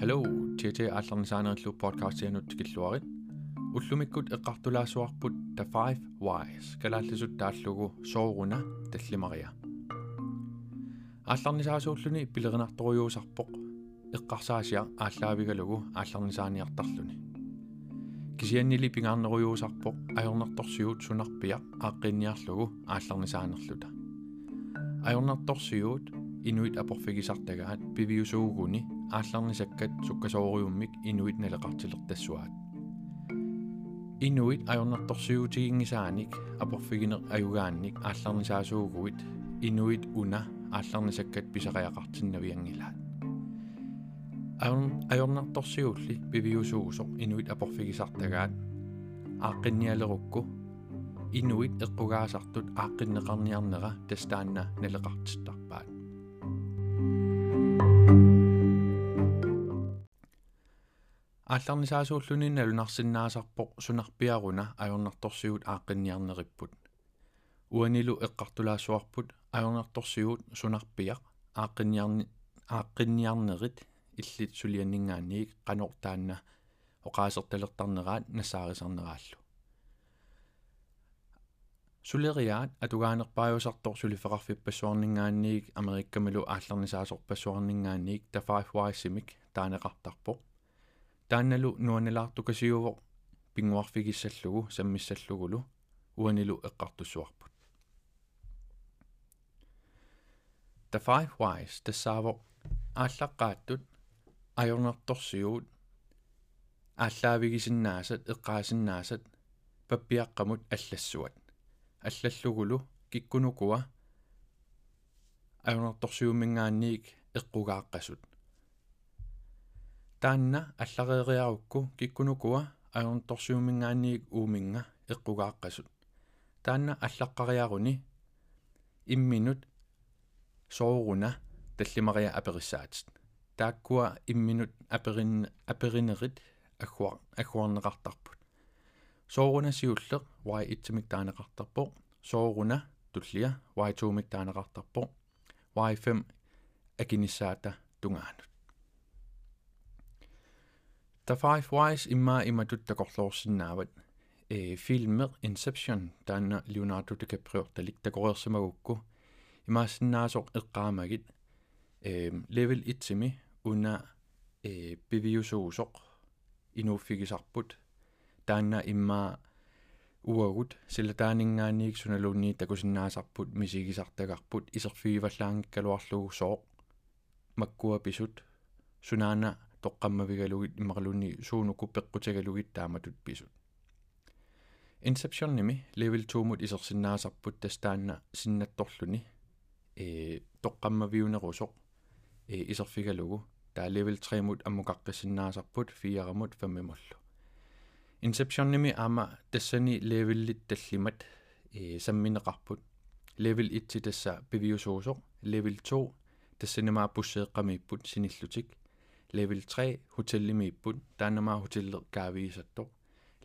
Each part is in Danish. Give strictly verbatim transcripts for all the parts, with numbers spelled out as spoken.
Hello, T T Atlan Designer Club podcast ja nyt killuarit. Ullumikkut eqqartulaasuarput ta five whys kalaallisut taallugu sooruna tallimaria. Aallarnisaasuulluni pileqinartorujuusarpoq eqqarsaasiar aallaavigalugu aallarnisaaniartarluni. Kisiannili pingaarnerujuusarpoq ajornartorsiuut sunarpiaq aaqqinniarlugu aallarnisaanerluta. Ajornartorsiuut inuit aporfigisartagaat piviusuuguni aallarnisakkat sukkasooriummik inuit naleqartilertassuaat. Inuit ajornartorsiuutiginngisaanik aporfiginer ajugaannik aallarnisaasuuguit inuit una aallarnisakkat pisariaqartinnaviangilaat. Ajornartorsiuulli piviusuusoq inuit aporfigisartagaat aaqinnialerukku inuit eqqugaasartut aaqinneqarniarnera tastaanna naleqartittarpaat. Aallarnisaasuulluni nalunarsinnaasarpoq sunarpiaruna ajornartorsiuut aaqinniarneripput. Uanilu eqqartulaasuarput ajornartorsiuut sunarpiaq aaqinniarni aaqinniarnerit illit sulianningaanniik qanortaanna oqaasertalertarneraat nasaarisarneraallu. Suleriaat atugaanerpaajusartor suliferarfippassuarningaanniik amerikkamalu aallarnisaasorpassuarningaanniik ta five whysimik taaneqartarpoq. Taannalu nuanelaartukasiuvoq pinguarfigissallugu sammissallugulu uanilu eqqartussuarput. Ta five whys tassaavoq aallaqqaattut ajornartorsiuut aallaavigisinnaasat eqqaasinnaasat pappiaqqamut allassuat. Allallugulu kikkunukua ajornartorsiummingaanniik eqqugaaqqasut. Taanna allareeriarukku kikkunukua ajornartorsiummingaanniik uuminga eqqugaaqqasut. Taanna allaqqariaruni imminut sooruna tallimaria aperissaatsit. Taakkua imminut aperin aperinerit agguar agguarneqartarput. Sooruna siulleq wai itsimik taaneqartarpoq, sooruna tullia wai tuumik taaneqartarpoq, wai fem aginissaata tungaanut. Ta five whys imma imma tuttakorlorsinnaavat e filmer Inception taanna Leonardo DiCaprio taliktakoreersimagukku imaassinnaasor eqqaamagit e level itsimi una e piviusuusoq inuuffigisarput taanna imma uagut silla taaningaanniik sunaluunni takusinnaasarput misigisartagarput iserfiivallaangikkaluarlugu sooq makkuapisut sunaana toqqammavigalugit imaqalunni suunuku peqqutagalugitt taamatutpisut. Inceptionnimi level two mut isersinnaasarput tastaanna sinnattorluni e toqqammaviunerusoq e iserfigalugu taa level three mut ammuqaqqissinnaasarput four mut five mullu. Inceptionnimi ama tassani levellit tallimat e sammineqarput level one tassa piviusuusoq level two tassanima pusseeqqamiipput sinillutik. Level three hotellimiipput taannamaa hotellerkaaviisattoq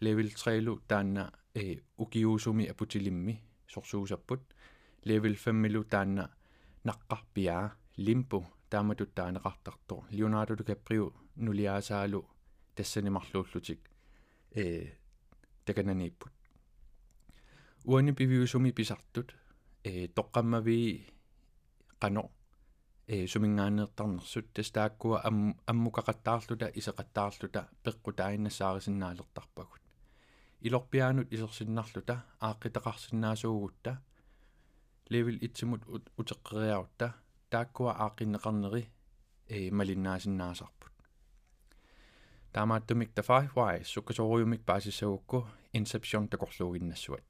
level three lu taanna e ukiuusumi aputilimmi sorsuusapput level five lu taanna naqqarpiaa limpo taamatut taaneqartartoq Leonardo DiCaprio nuliaasaalu tassanimarluullutik e takananiipput uani piviusumi pisartut e toqqammavi qanoq e sumingaanneertarnersut tastaakkua am ammukaqattaarluta iseqattaarluta peqqutaainnassaarisennaalertarpagut ilorpiaanut isersinnarluta aaqqitaqarsinnaasuugutta level itsimut uteqqeriarutta taakkua aaqinneqarneri e malinnaasinnaasaarput taamaattumik ta five whys sukkasooriumik paasissagukku Inception takorluuginnassuat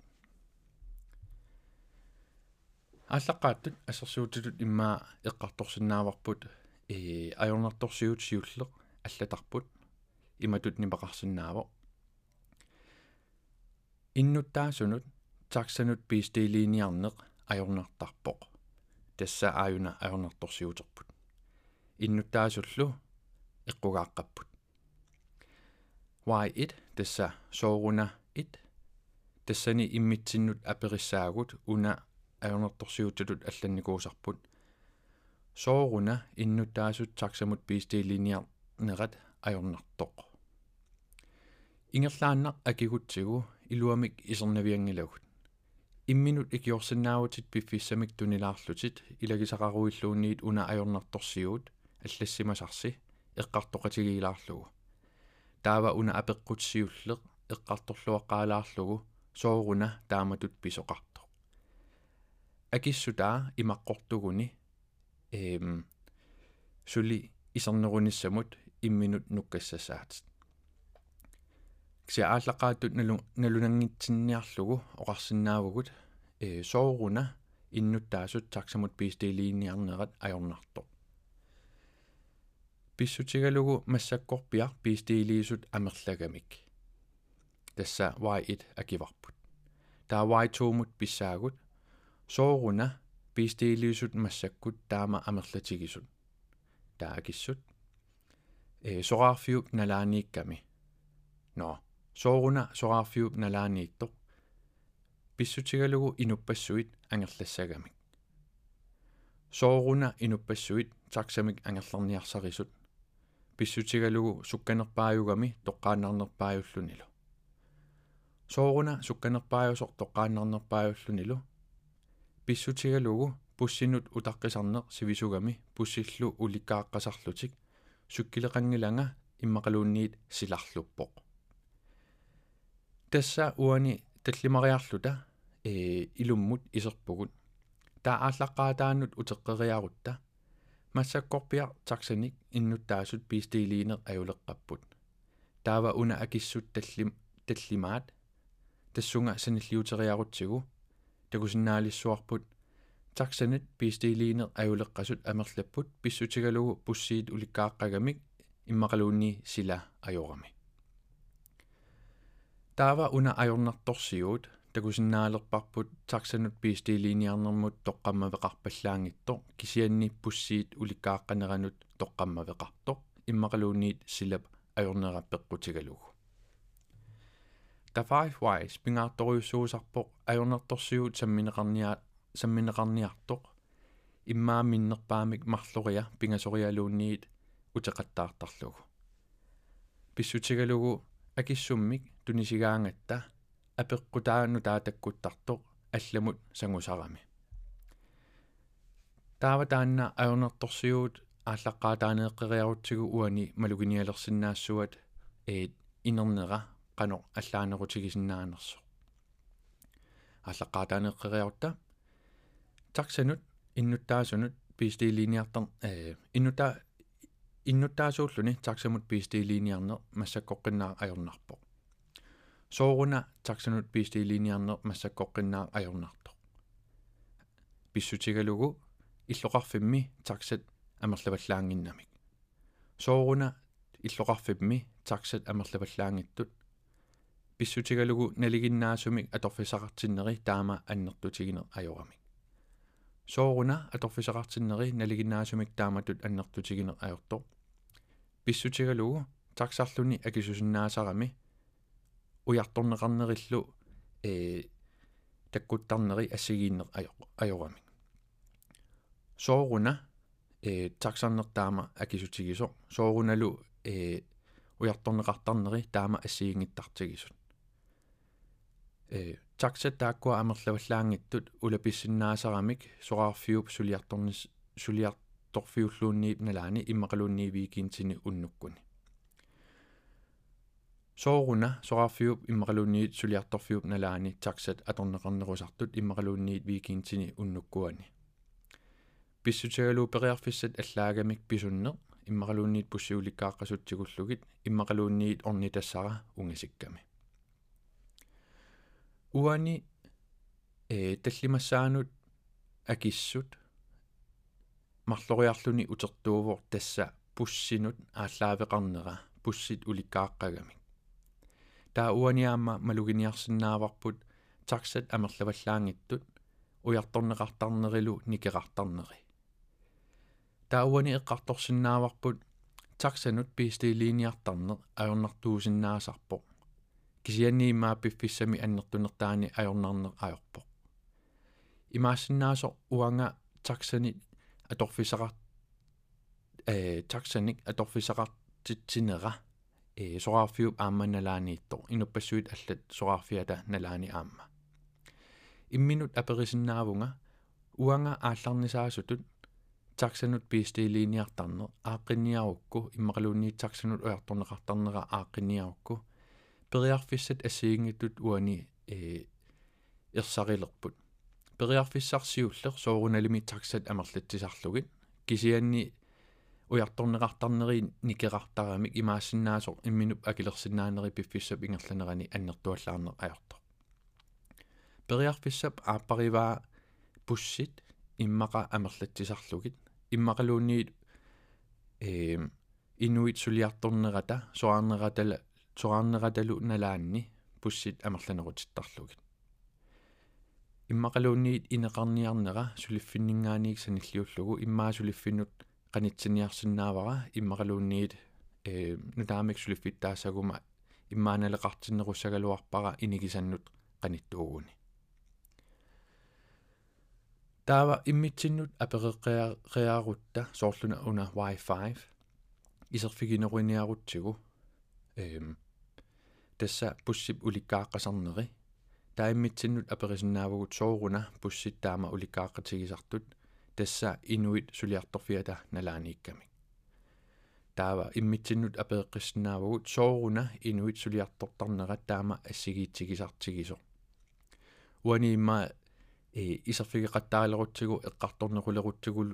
aallaqqaattut assersuutitut immaa eqqartorsinnaavarput e ajornartorsiuut siulleq allatarput imatut nipaqarsinnaaveq innuttaasunut taksanut piisteeliiniarneq ajornartarpoq tassa aajuna ajornartorsiuterput innuttaasullu eqqugaaqqapput wait tassa sooruna it tassani immitsinnut aperissaagut una ajunertorsiutatut allanikuusarput sooruna innuttaasut taksamut biistiilinniar nerat ajornartoq ingerlaannar akigutsigu iluamik isernaviangilagut imminut ikiorsinnaagutit piffissamik tunilaarlutit ilagisaqaruilluunniit una ajornartorsiuut allassimasarsi eqqartoqatigiilaarlugu taava una apeqqutsiulleq eqqartorluaqqaalaarlugu sooruna taamatut pisoqartoq akissutaa imaqqortuguni ehm suli isernerunissamut imminut nuqqassassaat ksiaallaqaatut nalu nalunanngitsinniarlugu oqarsinnaavugut ee sooruna innuttaasut taksamut piistiiliinniarnerat ajornartoq pissutigalugu massakkorpiar piistiiliisut amerlagamik tassa y1 akivarput taa y2mut pissaagut sooruna piistiiliisut massakkut taama amerlatigisut taa akissut ee soraarfiuk nalaaniikkami no sooruna soraarfiuk nalaaniittoq pissutigalugu inuppassuit angerlassagamik sooruna inuppassuit taksamik angerlarniarsarisut pissutigalugu sukkanerpaajugami toqqaannarnerpaajullunilu sooruna sukkanerpaajusoq toqqaannarnerpaajullunilu pissutigalugu pussinut utaqqisarneq sivisugami pussillu ulikkaaqqasarlutik sukkileqangilanga immaqaluunniit silarluppoq tassa uani tallimariarluta ee ilummut iserpugut taallaqqaataannut uteqqeriarutta massakkorpiar taksanik innuttaasut piistiiliiner ajuleqqapput taava una akissut tallim tallimaat tassunga sanilliuteriarutsigu takusinnaalissuarput taksanat piistiiliiner ajuleqqasut amerlapput pissutigalugu pussiit ulikkaaqqagamik immaqaluunni sila ajorami taava una ajornartorsiuut takusinnaalerparput taksanut piistiiliiniarnermut toqqammaveqarpallaangittoq kisianni pussiit ulikkaaqqaneranut toqqammaveqartoq immaqaluunniit silap ajornerappeqqutigalugu tafaifwai spingaartoriussuusarpoq ajornartorsiuut sammineqarniaat sammineqarniartoq immaamminnerpaamik marloria pingasorialuunniit uteqattaartarlugu pissutigalugu akissummik tunisigaangatta apeqqutaanu taatakkuuttartoq allamut sangusarami taavataanna ajornartorsiuut aallaqqaataaneeqqeriarutsigu uani maluginialersinnaassuat ee inernera qanoq allaanerutigisinnaannerso aallaqqaataaneeqqeriarutta taksanut innuttaasunut piistiiliiniartar ee innutta innuttaasuulluni taksamut piistiiliiniarner massakkoqqinnaaq ajornarpoq sooruna taksanut piistiiliiniarner massakkoqqinnaaq ajornartoq pissutigalugu illoqarfimmi taksat amerlavallaanginnamik sooruna illoqarfimmi taksat amerlavallaangittut pissutigalugu naliginnaasumik atorfisaqartinneri taama annertutigineq ajorami sooruna atorfisaqartinneri naliginnaasumik taamatut annertutigineq ajortoq pissutigalugu taksarluni akisusinnaasarami ujartorneqarnerillu ee takkuttarneri assigiinneq ajorami sooruna ee taksarnertaama akisutigisoq soorunalu ee ujartorneqartarneri taama assiingittartigisut ee taksataakkua amerlavallaangittut ulapissinaasaramik soraarfiup suliartornis suliartorfiulluunniip nalaani immaqaluunniiviikiintini unnukkuni sooruna soraarfiup immaqaluunniit suliartorfiup nalaani taksat atorneqarnerusartut immaqaluunniit viikiintini unnukkuani pissutigalu periarfissat allaagamik pisunneq immaqaluunniit pussiulikkaaqasuttigullugit immaqaluunniit ornitassara ungasikkami uani ee tallimassaanut akissut marloriarluni utertuuvoq tassa pussinut aallaaveqarnera pussit ulikkaaqqagamik taa uaniaamma maluginiarsinnaavarput taksat amerlavallaangittut ujartorneqartarnerilu nikeqartarneri taa uani eqqartorsinnaavarput taksanut piistiiliiniartarner ajornartuusinnaasarpoq kisianni immaa piffissami annertunertaani ajornarneq ajorpoq Imaginaaso uanga taksani adorfisarat taksanik adorfisarat tinera sorafiub amma nalani to inopasuit allet sorafiada nalani amma. Imminut aperisinaavunga uanga aallarnisaasutut taksanut piistiliiniartarner aaqinniarukku immaqiluunni taksanut uartorneqartarnera aaqinniarukku periarfissat asiingitut uani e irsaqilerput periarfissarsiulleq soorunalimi taksat amerlattisarlugit kisianni ujartorneqartarneriin nikerartaramik imaassinnaasoq imminup akilersinnaaneri piffissap ingerlanerani annertuallaarneq ajortoq periarfissap aapparivaa pussit immaqa amerlattisarlugit immaqaluunniit e inuit suliartornerata soarneratala soarneratalu nalaanni pussit amerlanerutittarlugit immaqaluunniit ineqarniarnera suliffinningaaniik sanilliullugu immaa suliffinnut qanitsiñiarsinnaavara immaqaluunniit e nutaamik suliffittaasaguma immaanaleqartinnerussagaluarpara inikisannut qanittuuguni taava immitsinnut apereqqiaqqiaarutta soorluna una wifi iserfigineruiniarutsigu ehm tassa pussip ulikkaaqasarneri taimmitsinnut aperisnaavugut sooruna pussittaama ulikkaaqatigisartut tassa inuit suliartorfiata nalaaniikkamik taava immitsinnut apeeqqissnaavugut sooruna inuit suliartortarnera taama assigiittigisartigiso uaniimma e iserfigeqattaalerutsigu eqqartornerulerutsigul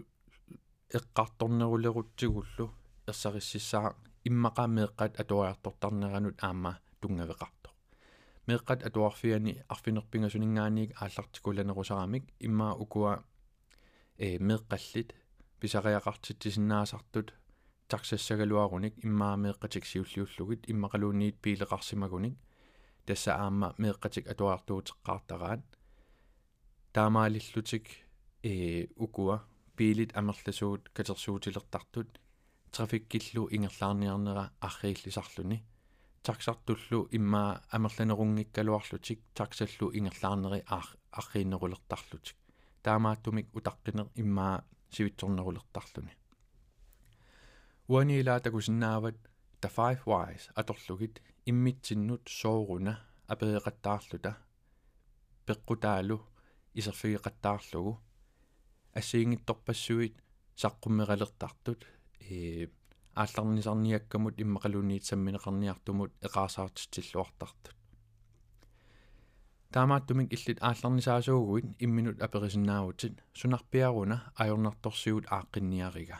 eqqartornerulerutsigullu ersarississaa immaqa meeqqat atuariartortarneranut aamma tungaveqar meeqqat atuarfiani arfinerpingasuningaaniik aallartikulanerusaramik immaa ukua e meeqqallit pisariaqartittisinnaasartut tarsassagaluarunik immaa meeqqatiksiulliullugit immaqaluunniit piileqarsimagunik tassa aamma meeqqatik atuartuuteqqaartaraat taamaalillutik e ukua piilit amerlasuut katersuutilertartut trafikkillu ingerlaarniarnera arriillisarluni taksartullu imma amerlanerunngikkaluarlutik taksallu ingerlaarneri arriinnerulertarlutik taamaattumik utaqqiner imma sivitsornerulertarluni uaniilaa takusinnaavat the five whys atorlugit immitsinnut sooruna apeeqattaarluta peqqutaalu iserfigeqattaarlugu assiingittorpassuit saqqumeralertartut e aallarnisarniakkamut immaqaluunniit sammineqarniartumut eqaarsaartitilluartartut taamaattumik illit aallarnisaasuuguit imminut aperisinnaavutsit sunarpiaruna ajornartorsigut aaqinniariga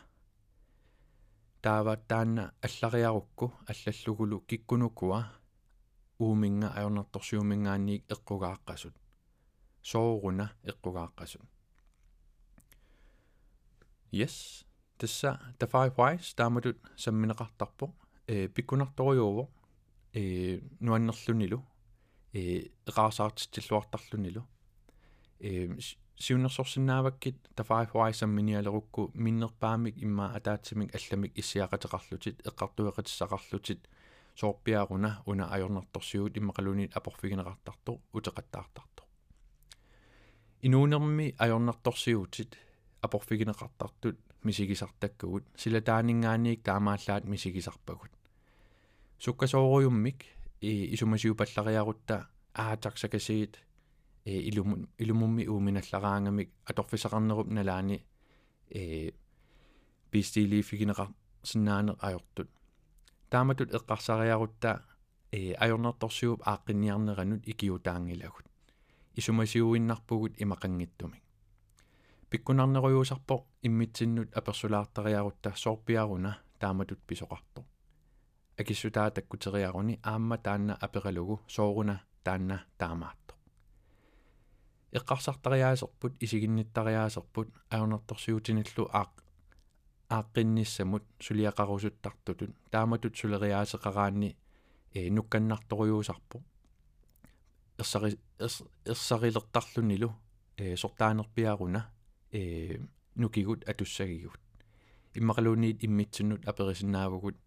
taavattaanna allariarukku allallugulu kikkunukua uuminga ajornartorsiumingaanniik eqqugaaqasut sooruna eqqugaaqasut yes tessa the five whys taamatut sammineqartarpoq e pikkunartoriuuvoq e nuannerlunilu e eqaarsaartitilluartarlunilu e siunnersorsinnaavakkit the five whys samminialerukku minnerpaamik imma ataatsimik allamik issiaqateqarlutit eqqartueqatissaqarlutit soorpiaruna una ajornartorsiuut immaqaluuniit aporfigineqartartoq uteqattaartartoq inuunermi ajornartorsiuutit aporfigineqartartut misigisartakkugut sila taaningaaniik taamaallaat misigisarpagut sukkasooruyummik e isumasiupallariarutta aatarksakasiit e ilum ilumummi uuminallaraangamik atorfisaqarnerup nalaani e piistiliifigineqarsinnaaner ajortut taamatut eqqarsariarutta e ajornertorsiup aaqinniarneranut ikiutaangilagut isumasiuinnarpugut imaqanngittumik pikkunarnerujuusarpoq immitsinnut apersulaartariarutta soorpiaruna taamatut pisoqartoq akissutaat takkuteriaruni aamma taanna aperalugu sooruna taanna taamaattoq eqqarsartariaaserput isiginnittariaaserput ajornertorsiutinillu aaq aaqqinnissamut suliaqarusuttartutut taamatut suleriaaseqaraanni e nukkannartorujuusarpoq ersari ersarilertarlunilu e sortaanerpiaruna e nukigut atussagigut immaqaluuniit immitsinnut aperisinaavugut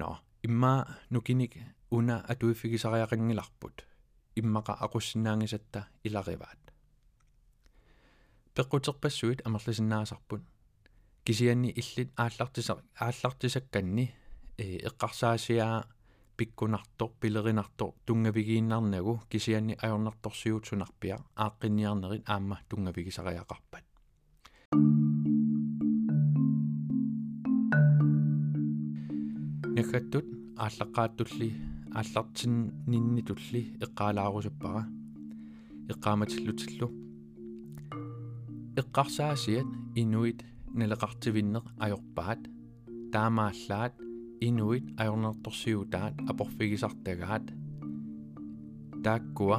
no imma nukinik una atuiffigisariaqangilarput immaqa aqussinnaangisatta ilarivaat pequterpassuit amerlusinnaasarpun kisianni illit aallartisa aallartisakkanni eqqarsaasiaa pikkunartor pilerinartor tungavigiinnarnagu kisianni ajornartorsiutsunarpia aaqqinniarnerin aamma tungavigisariaqarpat nekkattut aallaqqaattulli aallartinninnitulli eqqaalaarusuppaqa eqqaamatillutillu eqqarsaasiat inuit naleqartivinneq ajorpaat taamaallaat inuit ajornertorsiutaat aporfigisartagaat taakkua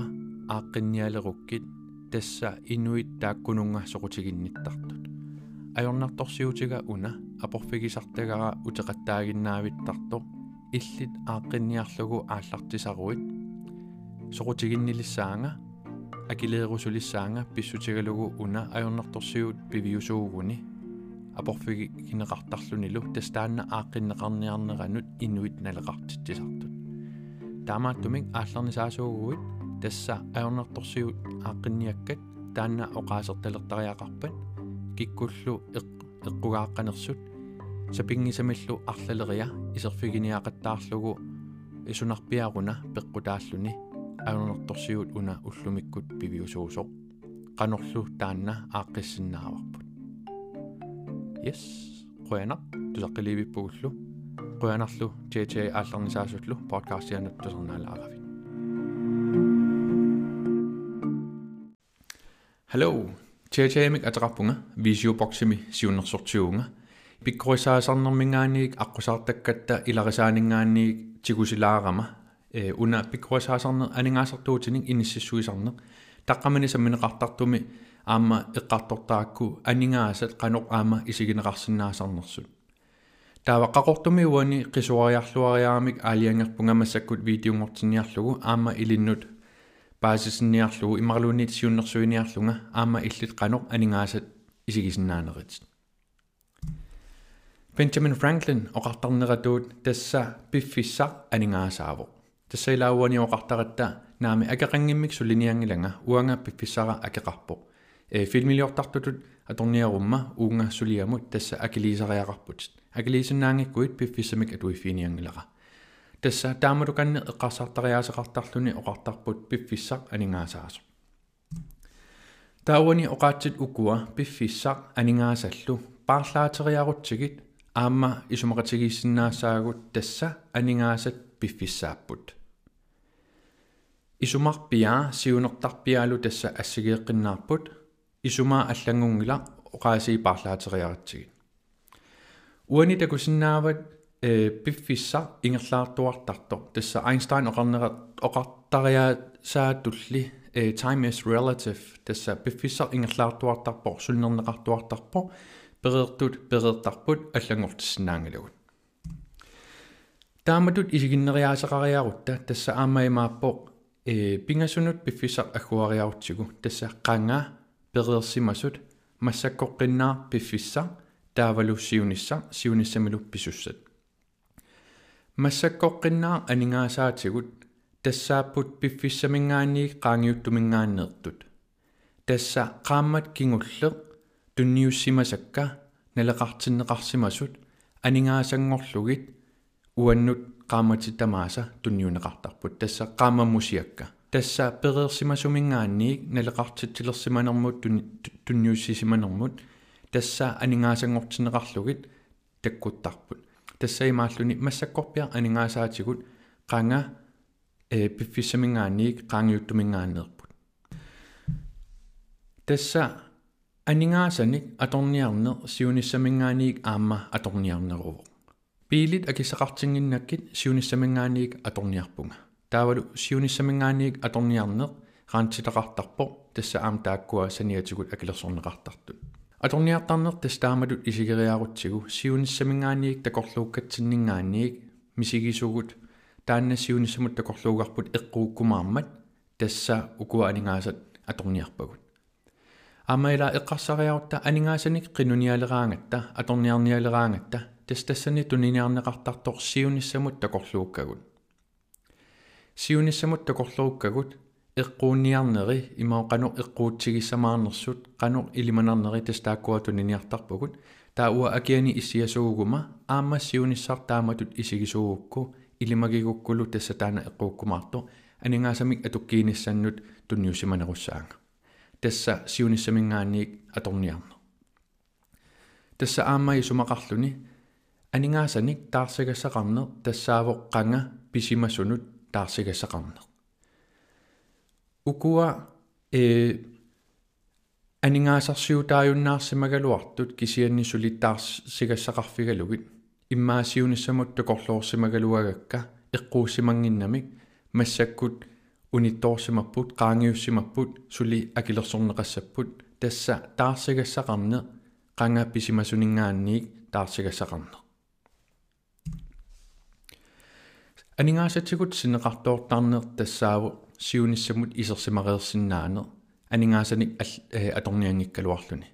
aaqqinnialerukkit tassa inuit taakkunungasoqutiginnittartut ajornertorsiutiga una aporfigisartagara uteqattaaginnaavittartor illit aaqqinniarlugu aallartisaruit soqutiginnilissaanga akileerusulissaanga pissutigalugu una ajornertorsiut piviusuuguni aporfigineqartarlunilu tastaanna aaqinneqarniarneranut inuit naleqartittisartut taamaattumik aallarnisaasuuguit tassa ajornertorsiut aaqinniakkat taanna oqaasertalertariaqarpat kikkullu eqqugaaqqanersut sapingisamillu arlaleria iserfiginiaqattaarlugu esunarpiaruna peqqutaalluni ajornertorsiut una ullumikkut piviusuusoq qanorlu taanna aaqqissinnaaqarput yes qoyana tusaqilibippuullu qoyanarlu tete aallarnisaasutlu podcastianut tusernaalaaqavi hello tete mik atrappunga visio boximi siunnersortiuunga pikkoisaasarnermingaaniik aqqusartakkatta ilarisaaninngaaniik tigusilaarama e una pikkoisaasarner aningaasartuutining inississuisarneq taqqamani sammineqartartumi aamma eqqartortaakku aningaasat qanoq aamma isigineqarsinnaasarnersut taavaqqaqortumi uani qisuariarluariaramik aaliangerpungamassakut videongortinniarlugu aamma ilinnut baasisinniarlugu imarluunniit siunnersuiniarlunga aamma illit qanoq aningaasat isigisinnaaneritit Benjamin Franklin oqartarneratuut tassa piffissaq aningaasaavu tassa ilauani oqartaratta naami akeqangimmik suliniangilanga uanga piffissara akeqarpoq e filmiliortartutut atorniarumma uunga suliamut tassa akiliisariaqarput akiliisinnaangikkuit piffisamik atuifiiniangilara tassa taamalukanne eqqarsartariaaseqartarluni oqartarput piffissaq aningaasaasu taawani oqaatsit ukua piffissaq aningaasaallu paarlaateriarutsigit aamma isumaratigiissinnaasaagut tassa aningaasat piffissaapput isumarpiaa siunertarpiaalu tassa assigeeqinnaarput isumaa allangungila oqaasii paarlaateriaratsigit uani takusinnaavat e piffissaq ingerlaartuartartor tassa Einstein oqarnera oqartariaasaatulli e time is relative tassa piffissaq ingerlaartuartarpor sulnerneqartuartarpor bereertut bereertarput allangortissinnaangilugut taamatut isiginneriaaseqariarutta tassa aamaimaappoq e pingasunut piffissaq agguariarutigu tassa qanga bereersimasut massakkoqqinnaar piffissaq taavalussiunissaq siunissamiluk pisussat massakkoqqinnaar aningaasaaatigut tassaapput pifissamingaanniik qaangiuttumingaanneertut tassa qaammat kingulleq tunniussimasakka naleqartinneqarsimasut aningaasangorlugit uannut qaamatittamaasa tunniuneqartarput tassa qaamammusiakka tassa pereersimasumingaanniik naleqartittilersimanermut tunniussisimanermut tassa aningaasangortinneqarlugit takkuttarput tassa imaalluni massakkorpia aningaasaaatigut qanga e pifissamingaanniik qaangiuttumingaanneerput tassa aningaasani atorniarner siunissamingaaniik aamma atorniarneruvo piilit akisaqartinginnakkit siunissamingaaniik atorniarpunga taavalu siunissamingaaniik atorniarner raantitaqartarpo tassa aam taakkua saniatigut akilersorneqartartut atorniartarner tastaamalut isigeriarutsigu siunissamingaaniik takorluukkatsinningaaniik misigisugut taanna siunissamut takorluugarput eqquukkumaarmat tassa ukua aningaasat atorniarpagut amaila eqqarsariarutta aningaasani qinnunialeraangatta atorniarnialeraangatta tastassani tuniniarneqartartor siunissamut takorluukkagut siunissamut takorluukkagut iqquuniarneri ima qanuq iqquutsigissamaanerrsut qanuq ilimanarneri tastaakuatunniniartarpukut taua akiani issiasuuguma aammassiunissartaamatut isigisuugukku ilimagigukkullu tassataana iqquukkumaartu aningasamik atukkiinissannut tunniusimanerussaanga tassa siunissamingaanniik atorniarno tassa aammaisumaqarluni aningasanik taarsigassaqarner tassaavoqqanga pisimasunut taarsigassaqarner ukua eh aningaasarsiutaajunnaarsimagaluartut kisiannisulittaarsigassaqarfigalugit immaasiunissamuttukorluorsimagaluagakka eqquusimanginnamik massakkut unittorsimapput qaangiussimapput suli akilersorneqassapput tassa taarsigassaqarne qangappisimasunningaanniik taarsigassaqarne aningaasatigut sineqartoortarner tassaavo siunissamut isersimareersinnaaner aningaasani atorniangikkaluarluni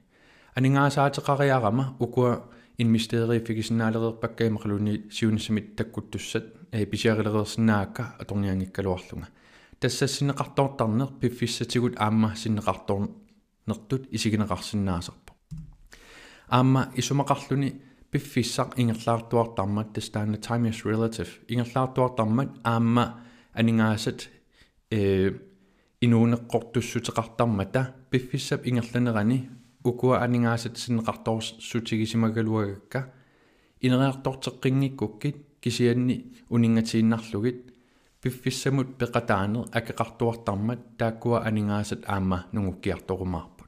aningaasaateqariarama ukua inmisteriifikisinnaalereerpakka imaqluni siunissamit takkuttussat pisiarilereersinnaakka atorniangikkaluarlunga tassassineqartoortarner piffissatigut aamma sinneqartoornertut isigineqarsinnaaserpo aamma isumaqarluni piffissaq ingerlaartuartarmat tastaana time is relative ingerlaartuartarmat aamma aningaasat eh inuuneqqortussuteqartarmata piffissap ingerlanerani ukua aningaasatsinneqartorsuutigisimagaluagakka inereartorteqqinngikkukkit kisianni uninngatiinnarlugit piffissamut peqataaner akeqartuartarmat taakkua aningaasat aamma nungukkiartorumaarput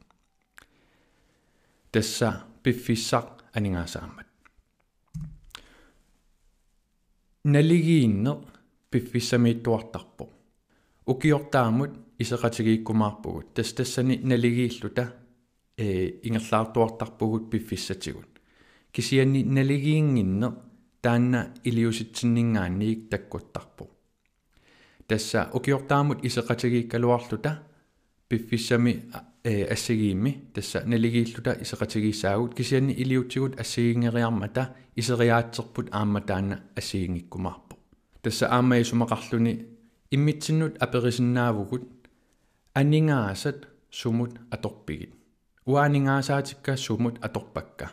tassa piffissaq aningaasaamat naligiinner piffissamiittuartarpo ukiortaamut iseqatigiikkumaarpugut tastassani naligiilluta eh ingerlaartuartarpugut piffissatigut kisianni naligiinginne taanna iliusitsinningaanniik takkuttarpu tassa ukiortaamut iseqatigiikkaluarluta piffissami eh assigiimmi tassa naligiilluta iseqatigiissaagut kisianni iliutigut assigiingeriarmata iseriaatserput aamma taanna assigiingikkumaarpu tassa aammaisumaqarluni immitsinnut aperisinnaavukut aningaasat sumut atorpigit uaaningaasaatikka sumut atorpakka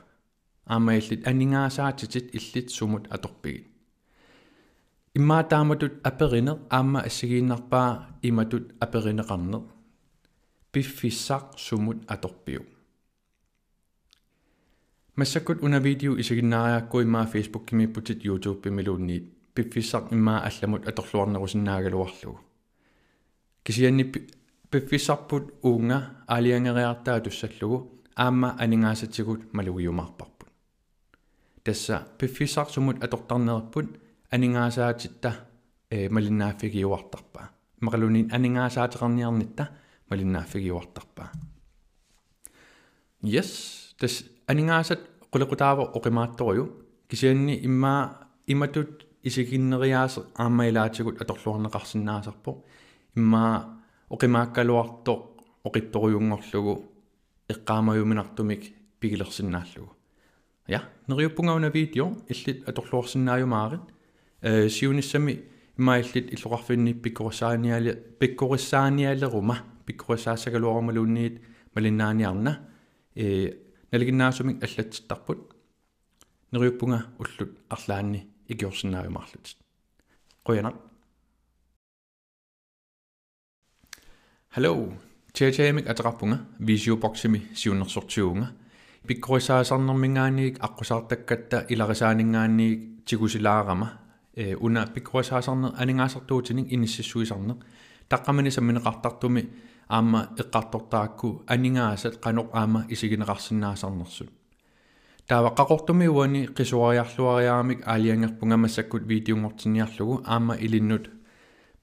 aamaillit aningaasaatit illit sumut atorpigit immaataamatut aperiner aamma assigiinnarpaa imatut aperineqarner piffissaq sumut atorpiu massakkut una video isiginnaariaakku immaa Facebook kimipputit YouTube pimiluunniit piffissaq immaa allamut atorluarnerusinnaagaluarlugu kisianni piffissarput uunga aaliangeriartaatussallugu aamma aningaasatigut malugiumaarparput tassa piffissaq sumut atortarnerput aningaasaaatitta malinnaafigiuartarpaa maqalunin aningaasaateqarniarnitta malinnaafigiuartarpaa yes tass aningaasat quliqutaavo oqimaattoriu kisianni immaa imatut isiginneriaas aamailaatigut atorluarneqarsinnaasarpo immaa oqimaakkaluarto oqittoriungorlugu eqqaamajuminartumik pigilersinnaallugu ja neriuppungauna video illit atorluorsinnaajumaaqit ee siunissami immaa illit illoqarfinniip pikkorissaaniaali pikkorissaaniaaleruma pikkorissaasagaluarmaluunniit malinnaaniarna ee naliginnaasumik allatsittarput neriuppunga ullut arlaanni igiorsinnaajumaarlut qoyana hallo tjejamik atrappunga visioboximi siunnersortiuunga pikkorissaasarnermingaaniik aqqusartakkatta ilarisaaninngaaniik tigusilaarama e una pikkorissaasarner aningaasartuutinik inississuisarner taqqamani sammineqartartumi aamma eqqartortaakku aningaasat qanuq aamma isigineqarsinnaasarnersut taavaqqaqortumi uani qisuariarluariaamik aaliangerpunga massakkut videongortinniarlugu aamma ilinnut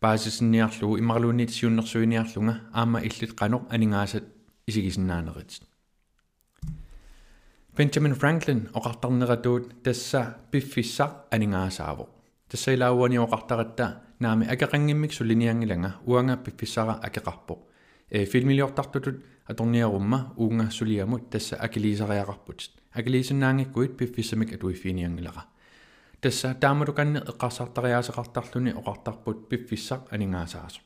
baasisinniarlugu imarluunniit siunnersuiniarlunga aamma illit qanuq aningaasat isigisinnaaneritit Benjamin Franklin oqartarneratuut tassa piffissaq aningaasaavu tassa ilauani oqartaratta naami akeqangimmik suliniangilanga uanga piffissara akeqarpo e filmiliortartutut atorniarumma uunga suliamut tassa akiliisariaqarputit akiliisinnaangikkuit piffissamik atuifiiniangilara tassa taamalukanne eqqarsartariaaseqartarluni oqartarput piffissaq aningaasaasu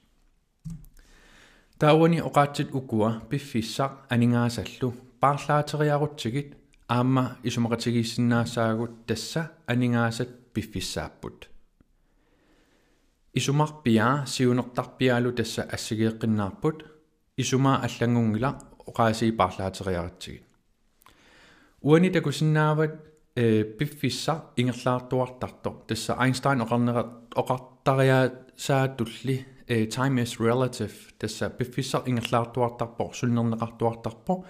Tauani oqaatsit ukua piffissaq aningaasalluu paarlaateriarutsigit aamma isumaqatigiissinnaasaagut tassa aningaasat piffissaapput. Isumarpiaa siunertarpiaalu tassa assigeeqinnaarput isumaa allangunngila oqaasii paarlaateriarutsigit. Uani takusinnaavat piffissaq ingerlaartuartartoq tassa Einstein oqartariasaatulli time is relative tassa piffissaq ingerlaartuartarpoq sulnerneqartuartarpoq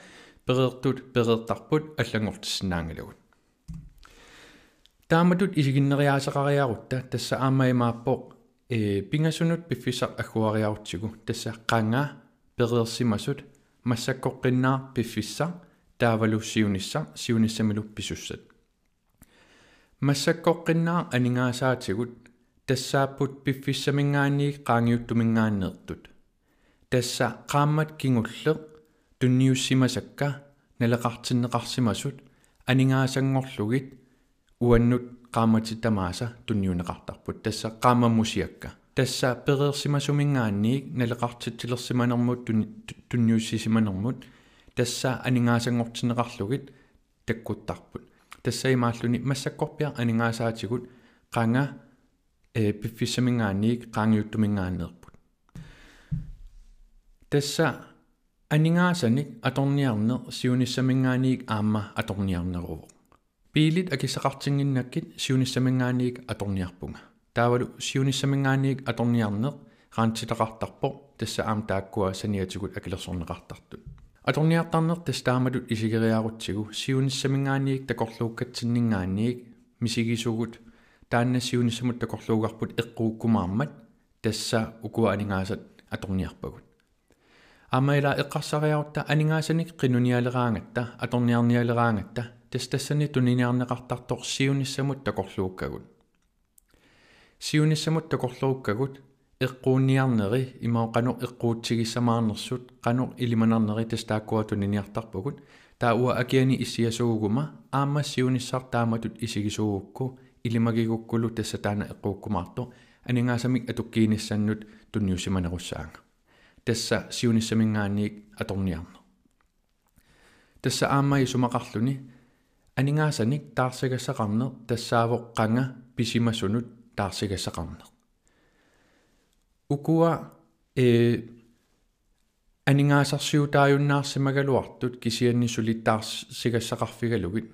bereertut bereertarput allangortissinnaangilugut. Taamatut isiginneriaaseqariarutta tassa aamaimaappoq pingasunut piffissaq agguariarutsigu tassa qanga bereersimasut massakkoqqinnaar piffissaq taavalu siunissaq siunissamiluppissussat. Massakkoqqinnaar aningaasaatsigut tassaapput piffissamingaanniik qaangiuttumingaanneertut. Tassa qaammat kingulleq tunniussimasakka naleqartinneqarsimasut aningaasangorlugit uannut qaamatittamaasa tunniuneqartarput tassa qaamammusiakka. Tassa pereersimasumingaanniik naleqartittilersimanermut tunniussisimanermut tassa aningaasangortineqarlugit takkuttarput. Tassa imaalluni massakkorpia aningaasaatikut qanga piffissamingaanniik qaangiuttumingaanneerput. Tassa aningaasani atorniarner siunissamingaanniik aamma atorniarneruvo. Piilit akisaqartinginnakkit siunissamingaanniik atorniarpunga. Taavalu siunissamingaanniik atorniarner qaantitaqartarpoq tassa aam taakkua saniatikut akilersorneqartartut. Atorniartarner tassa taamatut isigeriarutsigu siunissamingaanniik takorluukkatsinningaanniik misigisugut taanna siunissamut takorluugarput eqquukkumaarmat tassa ukua aningaasat atorniarpagut. Aamailaa eqqarsariarutta aningaasaniq qinunialeraangatta atorniarnialeraangatta tastassani tuniniarneqartartor siunissamut takorluukkagut. Siunissamut takorluukkagut eqquunniarneri imao qanuq eqquutsigissamaarnersut qanuq ilimanarneri tastaakkua tuniniartarpagut taua akiani issiasuguma aamma siunissartaamatut isigisuugukku ilimagigukkulu tassa taana eqquukkumaarto aningaasamiq atukkiinissannut tunniusimanerussaanga. Tassa siunissamingaanniik atorniarner. Tassa aammai sumaqarluni aningaasaniq taarsigassaqarner tassaavoq qanga pisimasunut taarsigassaqarner. Ukua ee aningaasarsiutaajunnaarsimagaluartut kisianni sulittaarsigassaqarfigalugit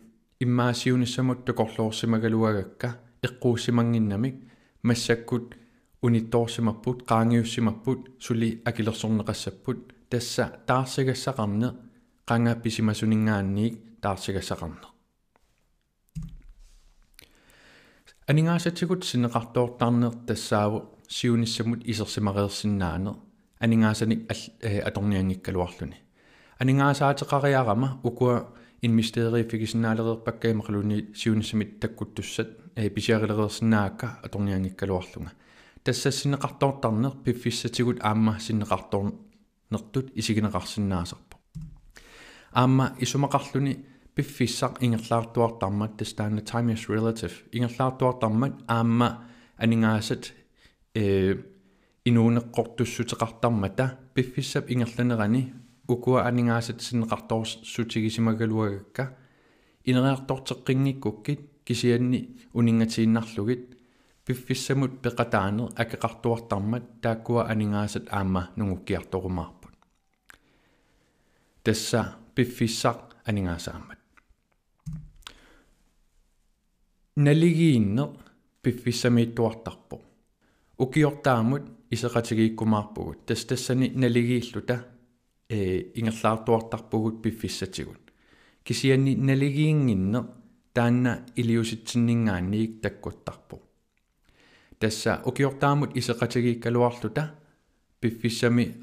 immaa siunissamut takorluorsimagaluagakka eqquussimanginnamik massakkut unittorsimapput qaangiussimapput suli akilersorneqassapput tassa taarsigassaqarne qanga pisimasunningaanniik taarsigassaqarne. Aningaasatigut sineqartoortarneer tassaavoq siunissamut isersimareersinnaaner aningaasaniq atorniangikkaluarluni. Aningaasaateqariarama ukua inmisteriifikisinnaalererpakka imaqaluni siunissamit takkuttussat pisiarilereersinnaakka atorniangikkaluarlunga. Tassa sineqartoortarner piffissatigut aamma sineqartoornertut isigineqarsinnaaserpo. Aamma isumaqarluni piffissaq ingerlaartuartarmat tastaanna time is relative ingerlaartuartarmat aamma aningaasat ee inuuneqqortussuteqartarmata piffissap ingerlanerani ukua aningaasat sineqartoorsutigisimaluagakka ineriartorteqqinngikkukki kisianni uninngatiinnarlugit piffissamut peqataaner akeqartuartarmat taakkua aningaasat aamma nungukkiartorumaarput. Tassa piffissaq aningaasaamat. Naligiinner piffissamiittuartarpoq. Ukiortaamut iseqatigiikkumaarpugut tass tassani naligiilluta ee ingerlaartuartarpugut piffissatigut. Kisianni naligiinginner taanna iliusitsinningaanniik takkuttarpoq. Tassa ukiortaamut iseqatigiikkaluarluta piffissami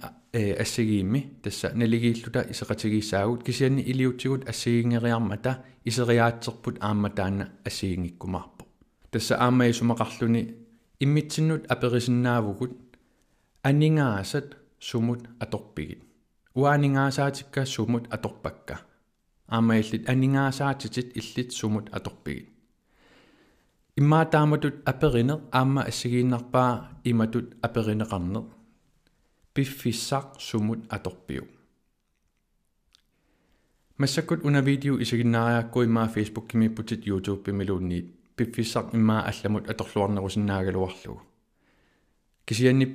assigiimmi tassa naligiilluta iseqatigiissaagut kisianni iliutsigut assigiingeriarmata iseriaatserput aamma taanna assigiingikkumaarpoq. Tassa aamma isumaqarluni immitsinnut aperisinnaavukut aningaasat sumut atorpigit. Uaaningaasaatikka sumut atorpakka. Aamma illit aningaasaatit illit sumut atorpigit. Immaa taamatut aperiner aamma assigiinnarpaa imatut aperineqarner. Fifisak sumut atorpio. Masakut una video isiginaya ko ima Facebook kimi putit YouTube bimilunit. Bifisak ima aslamut atorluarna rusinnaagaluarlugu. Kisianni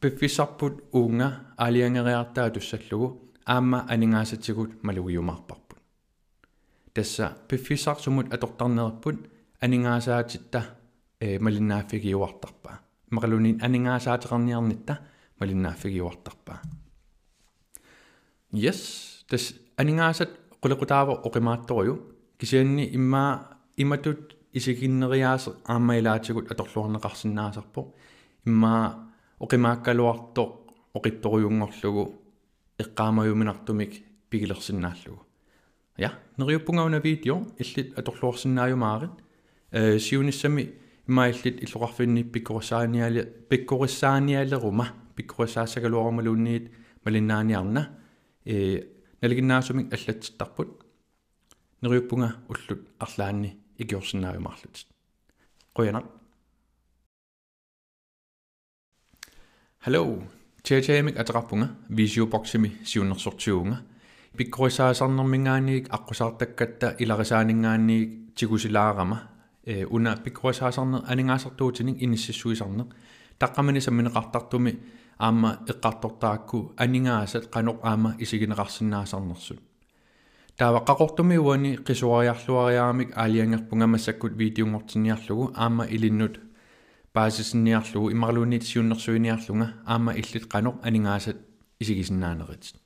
bifisakput unga aliangereartaatussallugu aamma aningaasatigut malugiumarparput. Tassa bifisak sumut atortarnerput aningaasaaatitta malinnaaffigiuartarpa. Maqalunin aningaasaateqarniarnitta malinnaaffigiuartarpa. Yes, tas aningaasat qulequtaavo oqimaattoruju kisianni imma imatut isigineriaase aamailaatigut atorluarneqarsinnaasarpo imma oqimaakkaluartoq oqittorujungorlugu eqqaamajuminartumik pigilersinnaallugu. Ja, neriuppungauna video illit atorluarsinnaajumaarit siunissami maillit illuqarfinni pikkorsaaniaali pikkorsaaniaaleruma pikkorsaasagaluarmaluunniit malinnaaniarna e naliginnaasumik allatittarput neriuppunga ullut arlaanni igiorsinnaajumaarlut qoyana. Hello tjejamik atrappunga visioboximi siunnersortiuunga pikkorsaasarnermingaaniik aqqusartakkatta ilarisaaninngaaniik tigusilaarama una pikkorsaasarne aningaasartuutining inississuisarne taqqamani sammineqartartumi aamma eqqartortaakku aningaasat qanoq aamma isigineqarsinnaasarnersut taavaqaqortumi uani qisuariarluariaamik aaliangerpunga massakkut videongortinniarlugu aamma ilinnut basissinniarlugu imarluunniit siunnersuiniarlunga aamma illit qanoq aningaasat isigisinnaaneritit.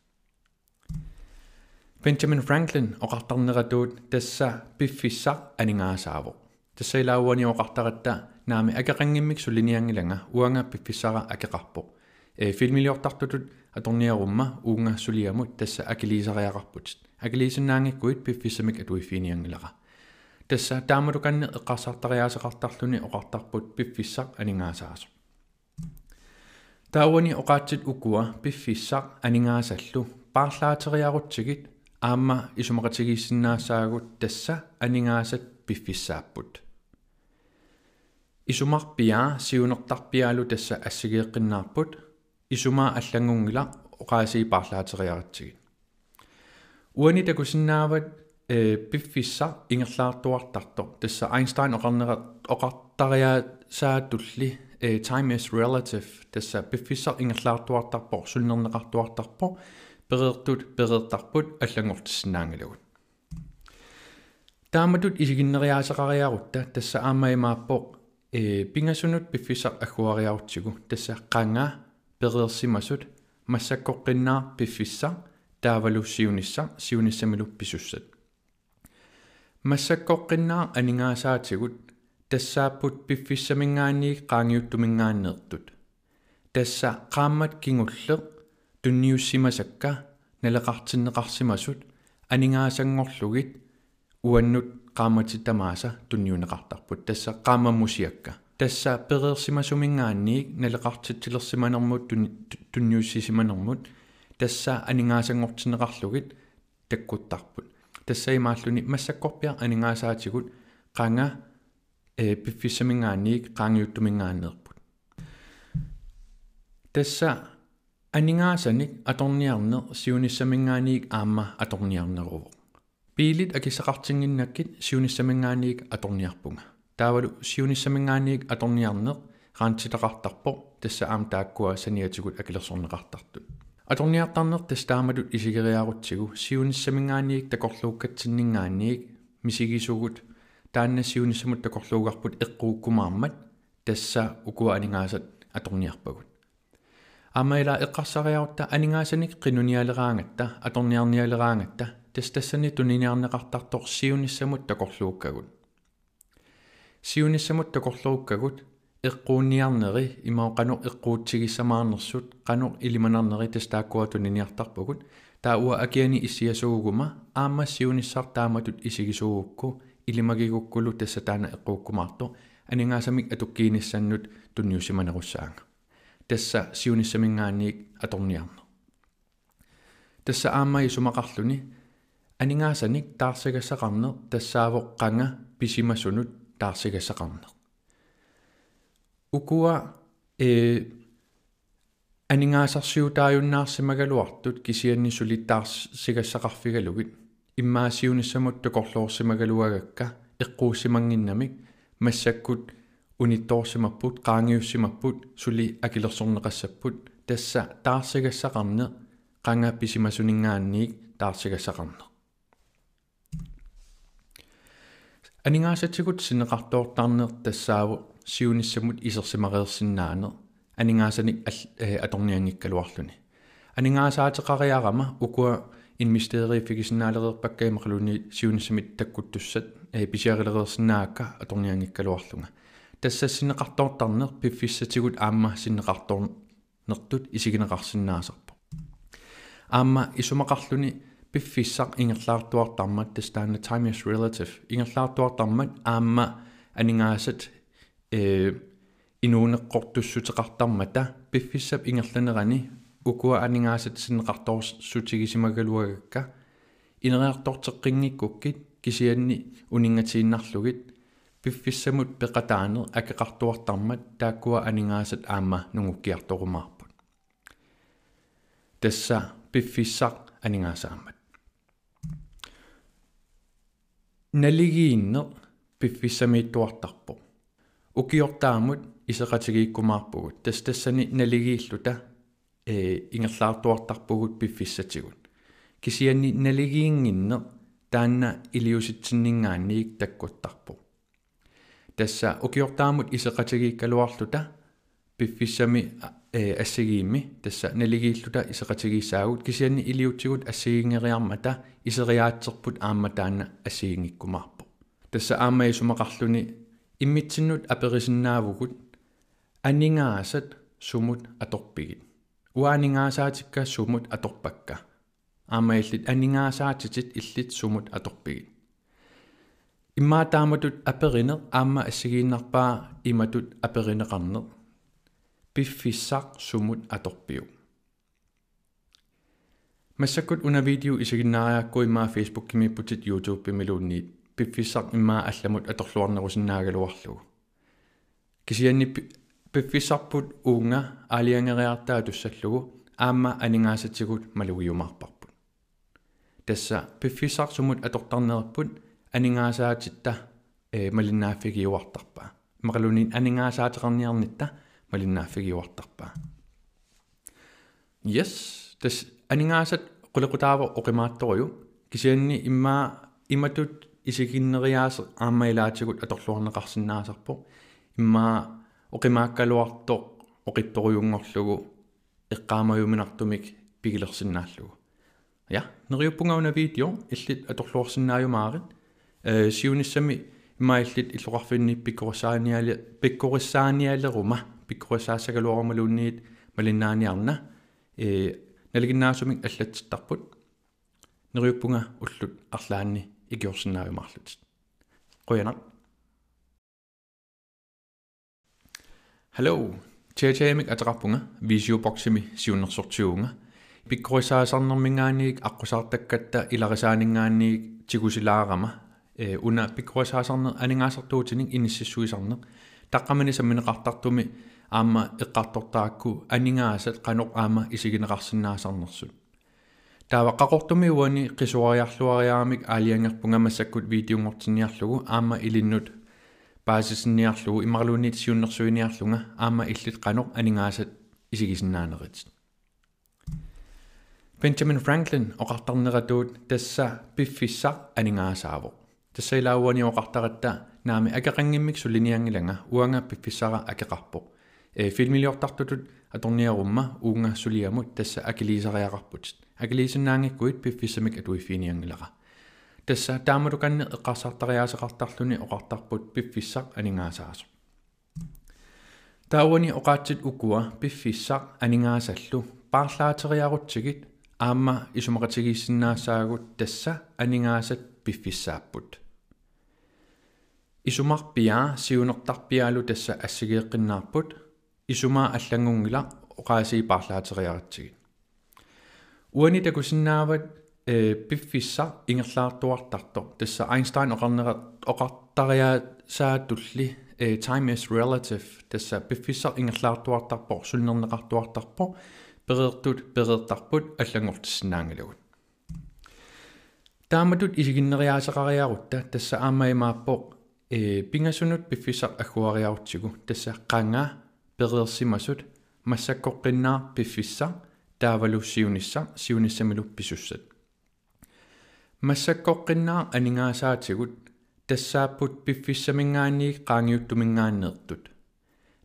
Benjamin Franklin oqartarneratuut tassa piffissaq aningaasaavuq. Tassa ilauani oqartaratta naami akaqangimmik suliniangilanga uanga piffissara akaqarpoq. Filmiliortartutut atorniarumma uunga suliamut tassa akiliisariaqarput. Akiliisinnaangikkuit piffissamik atuifiiniangilara. Tassa taamatukanne eqqarsartariaaseqartarluni oqartarput piffissaq aningaasaasu. Taauani oqaatsit ukua piffissaq aningaasaallu paarlaateriarutsigit aamma isumaqatigiissinnaasaagut tassa aningaasat piffissaaput. Isumarpiaa siunertarpiaalu tassa assigeeqqinnaarput isumaa allangungila oqaasiipaarlaateriaritsigit. Uani takusinnaavat piffissaq ingerlaartuartartoq tassa Einstein oqarnera oqartariaasaatulli time is relative tassa piffissaq ingerlaartuartarpoq sulnerneqartuartarpoq bereertut bereertarput allangortissinnaangilugut. Taamatut isiginneriaaseqariarutta tassa aamaimaappoq pingasunut piffissaq agguariarutsigu tassa qanga bereersimasut massakkoqqinnaar piffissaq taavalussiunissaq siunissamiluppissussat. Massakkoqqinnaar aningaasaatsigut tassaapput piffissamingaanniik qaangiuttumingaanneertut. Tassa qaammat kingulleq tunniussimasakka naleqartinneqarsimasut aningaasangorlugit uannut qaamatittamaasa tunniuneqartarput tassa qaamammusiakka tassa pereersimasumingaanniik naleqartittilersimanermut tunniussisimanermut tassa aningaasangortineqarlugit takkuttarput tassa imaalluni massakkorpiaq aningaasaatikut qanga e piffissamingaanniik qaangiuttumingaanneerput tassa aningaasani atorniarner siunissamingaaniik aamma atorniarneruvoq. Piilit akisaqartinginnakkit siunissamingaaniik atorniarpunga. Taavalu siunissamingaaniik atorniarner raantitaqartarpoq tassa aamtaakkua saniatigut akilersorneqartartut. Atorniartarner tassa taamatut isigeriarutsigu siunissamingaaniik takorluukkatsinningaaniik misigisugut taanna siunissamut takorluugarput eqquukkumaarmat tassa ukua aningaasat atorniarpagut. Amaila eqqarsariarutta aningaasani qinunialeraangatta atorniarnialeraangatta tastassani tuniniarneqartartor siunissamut takorluukkagut. Siunissamut takorluukkagut eqquunniarneri imaqanu eqquutsigissamaarnersut qanu ilimanarneri tastaakkua tuniniartarpugut taua akiani issiasuuguma aamma siunissartaamatut isigisuugukku ilimagigukkullu tassa taana eqquukkumaarto aningaasami atukkiinissannut tunniusimanerussaanga. Tassa siunissamingaanniik atorniarner. Tassa aammai sumaqarluni aningaasaniik taarsigassaqarner tassaavoq qanga pisimasunut taarsigassaqarner. Ukua e Aningaasarsiutaajunnaarsimagaluartut kisianni sulittaarsigassaqarfigalugit immaasiunissamut toqorluorsimagaluagakka eqquusimanginnamik massakkut unittorsimapput qaangiussimapput suli akilersorneqassapput tassa taarsigassaqarne qanga pisimasuningaanniik taarsigassaqarne aningaasatsikut sineqartoortarner tassaavu siunissamut isersimareersinnaaner aningaasani atorniangikkaluarluni aningaasaateqariarama ukua inmisteriifikisinaalereerpakkaimaqluni siunissamit takkuttussat pisiarilereersinnaakka atorniangikkaluarlunga tassassineqartoortarner piffissatigut aamma sinneqartornertut isigineqarsinnaasarpo aamma isumaqarluni piffissaq ingerlaartuartarmat tastaanna time is relative ingerlaartuartarmat aamma aningaasat e inuuneqqortussuteqartarmata piffissap ingerlanerani ukua aningaasat sinneqartorsutigisimagalugakka inereartorteqqinngikkukki kisianni uninngatiinnarlugit piffissamut peqataaner akeqartuartarmat taakkua aningaasat aamma nungukkiartorumaarput tassa piffissaq aningaasaamat naligiinner piffissamiittuartarpo ukiortaamut iseqatigiikkumaarpugut tas tassani naligiilluta e ingerlaartuartarpugut piffissatigut kisianni naligiinginner taanna iliusitsinningaanniik takkuattarpo tassa ukiortaamut iseqatigiikkaluarluta piffissami e assigiimmi tassa naligiilluta iseqatigiissaagut kisianni iliutsigut assigiingeriarmata iseriaatserput aamma taanna assigiingikkumaarpo tassa aamma isumaqarluni immitsinnut aperisinnaavukut aningaasat sumut atorpigit uaaningaasaatikka sumut atorpakka aamma illit aningaasaatit illit sumut atorpigit immaataamatut aperiner aamma assigiinnarpaa imatut aperineqarner piffissaq sumut atorpiu massakut una video isiginnaariaakku immaa Facebookimiipputit YouTube-miluunniit piffissaq immaa allamut atorluarnerusinnaagaluarlugu kisianni piffissarput uunga aaliangeriartaatussallugu aamma aningaasatigut malugiumaarparput tassa piffissaq sumut atortarnerput aningaasaaatitta malinnaafigiuartarpaa maqalunin aningaasaateqarniarnitta malinnaaffigiuartarpaa yes tas aningaasat qulequtaavo oqimaattoriu kisianni immaa imatut isiginneriaase aamailaatigut atorluarneqarsinnaasarpo immaa oqimaakkaluarto oqittoriungorlugu eqqaamajuminartumik pigilersinnaarlugu ja neriuppungauna video illit atorluorsinnaajumaaqit э сиунissami имаиллит иллоқарфинни пиккорсааниале пиккорсааниалерума пиккорсаасагалуармалуунниит малиннааниарна э налигиннаасумик аллатситтарпут нериуппунга уллут арлаанни икиорсинаавимарлутит қуянаа Hello чечеэмик атеқарпунга висиупорсими сиуннерсортиуунга пиккорсаасарнэрмингааниик аққусаартаккатта иларисаанингаанниик тигусилаарама э уна пиккорсаасарнер анигаасартуутинник иниссисуисарнер таққамани самминеқартартуми аама эққартортаакку анигаасат қанеқ аама исигинеқарсинаасарнерсут тааваққақортуми уани қисуариарлуариаамик аалиангерпунга массаккут видеунгортинниарлугу аама илиннут баасисинниарлугу имарлуунит сиуннерсуиниарлунга аама иллит қанеқ анигаасат исигисиннаанерит Benjamin Franklin oqartarneratuut tassa piffissaq aningaasaavu тассаилаауани оқартаратта наами акеқангиммик сулиниангиланга уанга пиффиссара акеқарпо э филмилиортартутут аторниарумма уунга сулиамут тасса акилисариақарпут акилисиннаангиккуит пиффиссамик атуифиниангилара тасса тааматуканне эққарсартариаасеқартарлуни оқартарпут пиффиссақ анингаасаасо таауани оқаатсит укуа пиффиссақ анингаасаллу парлаатериарутсигит аама исумақатигиссиннаасаагут тасса анингаасат пиффиссааппут исумарпиа сиунертарпиаалу тасса ассигеэққиннаарпут исумаа аллангунгила оқаасиипарлаатериаратсигит уани такусиннаават piffissa ingerlaartuartarto tassa Einstein oqartariaa saatulli time is relative tassa piffissa ingerlaartuartarpo sulnerneqartuartarpo bereertut bereertarput allangortissinaangalugut taamatut isiginneriaasaqariarutta tassa aamaimaappo pingasunut piffissa akkuariarutigu tassa qanga bereersimasut massakkoqqinnaa piffissa taavalu siunissa siunissamiluppissussat massakkoqqinnaa aningaasaaatigut tassaapput piffisamingaanniik qaangiuttumingaanneertut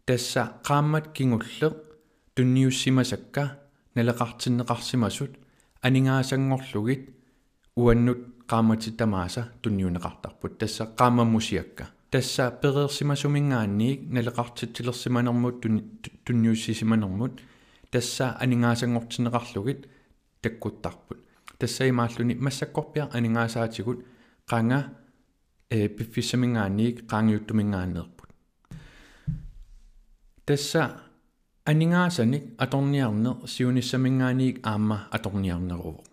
tassa qaammat kinguller tunniussimasakka naleqartinneqarsimasut aningaasangorlugit uannut qaamatittamaasa tunniuneqartarput tassa qaamammusiakka tassa pereersimasumingaanniik naleqartittilersimanermut tunniussisimanermut tassa aningaasangortineqarlugit takkuttarput tassa imaaluni massakkorpia aningaasaaatigut qanga e piffisamingaanniik qaangiuttumingaanneerput tassa aningaasani atorniarne siunissamingaanniik aamma atorniarneruvo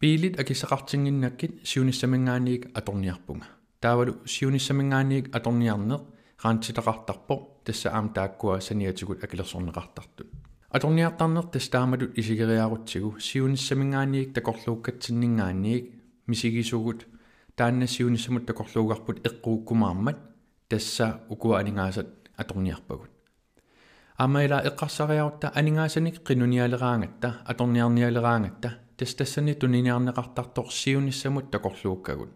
piilit akissaqartinginnakkit siunissamingaanniik atorniarpunga taavalu siunissamingaanniik atorniarneq qaantitaqartarpo tassa aam taakkua saniatigut akilersorneqartartut atorniartarneq tassa taamatut isigeriarutsigu siunissamingaanniik takorluukkatsinningaanniik misigisugut taanna siunisamut takorluugarput eqquukkumaarmat tassa ukua aningaasat atorniarpagut amaila eqqarsariarutta aningaasaniq qinunialeraangatta atorniarnialeraangatta tastassani tuniniarneqartartor siunisamut takorluukkagut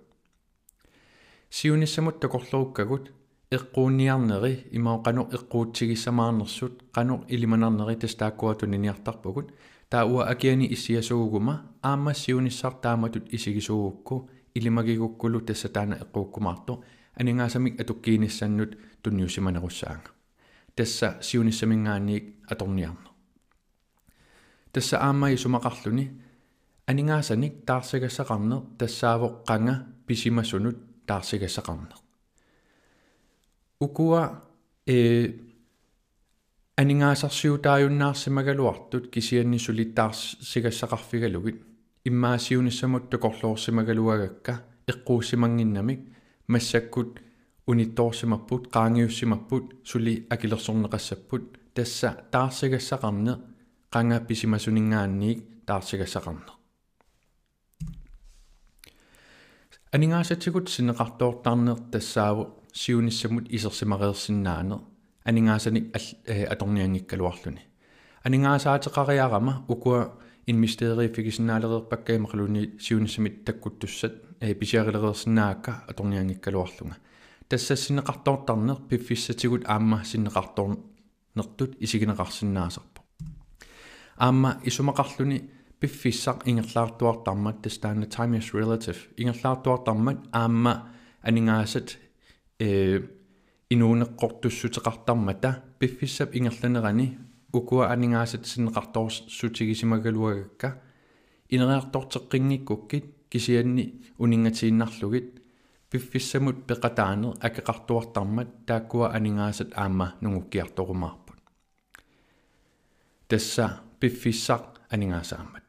siunisamut takorluukkagut eqquunniarneri imaqanu eqquutsigissamaarnersut qanu ilimanarneri tastaakkua tuniniartarpagut taua akiani issiasuguma aamma siunissartaamatut isigisuugukku ilimagigukkulu tassa taana eqquukkumaarto aningaasami atukkiinissannut tunniusimanerussaanga tassa siunissamingaanniik atorniarne tassa aammai sumaqarluni aningaasaniq taarsigassaqarne tassaavoqqanga pisimasunut taarsigassaqarne ukua e aningaasarsiutaajunnaarsimagaluartut kisiannissulittaarsigassaqarfigalugit immaasiunissamut takorloorsimagaluagakka eqquussimanginnamik massakkut unittorsimapput qaangiussimapput suli akilersorneqassapput tassa taarsigassaqarne qanga pisimasuningaanniik taarsigassaqarne aningaasatigut sineqartoortarneer tassaavu siunissamut isersimareersinnaane aningaasani atorniangikkaluarluni aningaasaateqariarama ukua in mysteriet fik sin allerede pakke magluni siunisamit takkuttussat e pisiarilerersnaakka atorniangikkaluarlunga tassa sineqartoortarner piffissatigut aamma sineqartornertut isigineqarsinnaaserpo aamma isumaqarluni piffissaq ingerlaartuartarmat tastaanna time is relative ingerlaartuartarmat aamma aningaasat e inuuneqqortussuteqartarmata piffissap ingerlanerani ukua aningaasat sineqartorsutigisimagalugakka inereartorteqqinngikkukkit kisianni uninngatiinnarlugit piffissamut peqataaner akeqartuartarmat taakkua aningaasat aamma nungukkiartorumaarput tassa piffissaq aningaasaamat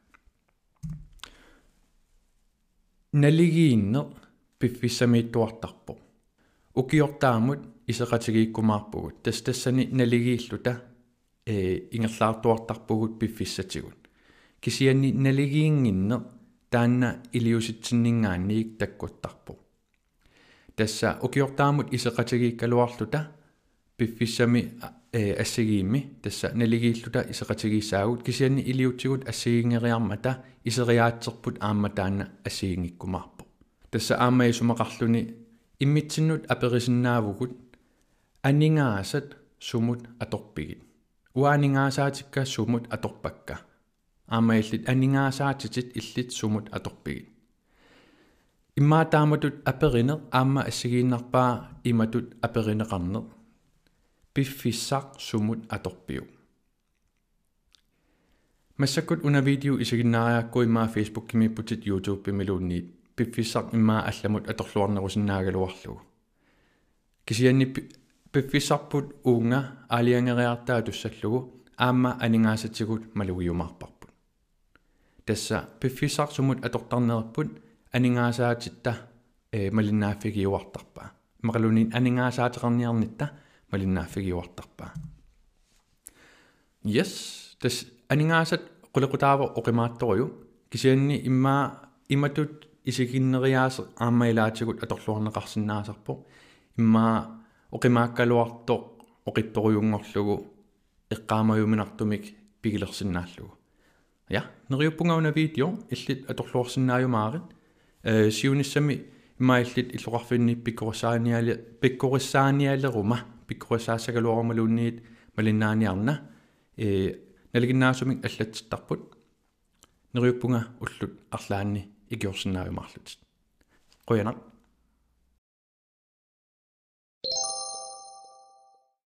naligiinneq piffissamiittuartarpo ukiortaamut iseqatigiikkumaarpugut tassa tassani naligiilluta e ingerlaartuartarpugut piffissatigut kisianni naligiinginneq taanna iliusitsinningaanniik takkuttarpo tassa ukiortaamut iseqatigiikkaluarluta piffissami e assigiimmi tassa naligiilluta iseqatigiissaagut kisianni iliutigut assigiingeriarmata iseriaatserput aamma taanna assigiingikkumaarpo tassa aamma isumaqarluni immitsinnut aperisinnaavukut aningaasat sumut atorpigit uaningaasaatikka sumut atorpakka aamma illit aningaasaatit illit sumut atorpigit immaataamatut aperiner aamma assigiinnarpaa imatut aperineqarner piffissaq sumut atorpiu massakkut una video isiginnaariaakku immaa Facebook kimipputit YouTube miluunni piffissaq immaa allamut atorluarnerusinnaagaluarlugu kisianni piffissarput uunga aaliangeriartaa tussallugu aamma aningaasatigut malugiumaarparput tässä pifisaksumut atortarnerpun aningaasaatsitta malinnaaffigiuartarpaa maqalunin aningaasaateqarniarnitta malinnaaffigiuartarpaa. Yes, täs aningaasat qulequtaavo oqimaattoruju kisianni immaa imatut isikinneriaas aammailaatikut atorluarneqarsinnaasarpo immaa oqimaakkaluartoq oqittorujungorlugu eqqaamajuminartumik pigilersinnaallugu. Ja, neriuppungauna video illit atorluarsinnaajumaaqit eh siunissami imma illit illuqarfinni pikkorissaaniaali pikkorissaaniaaleruma pikkorissaasakaluarumaluunniit malinnaaniarna eh naliginnaasumik allatsittarput neriuppunga ullut arlaanni ikiorsinnaajumaarlut. Qoyanaq.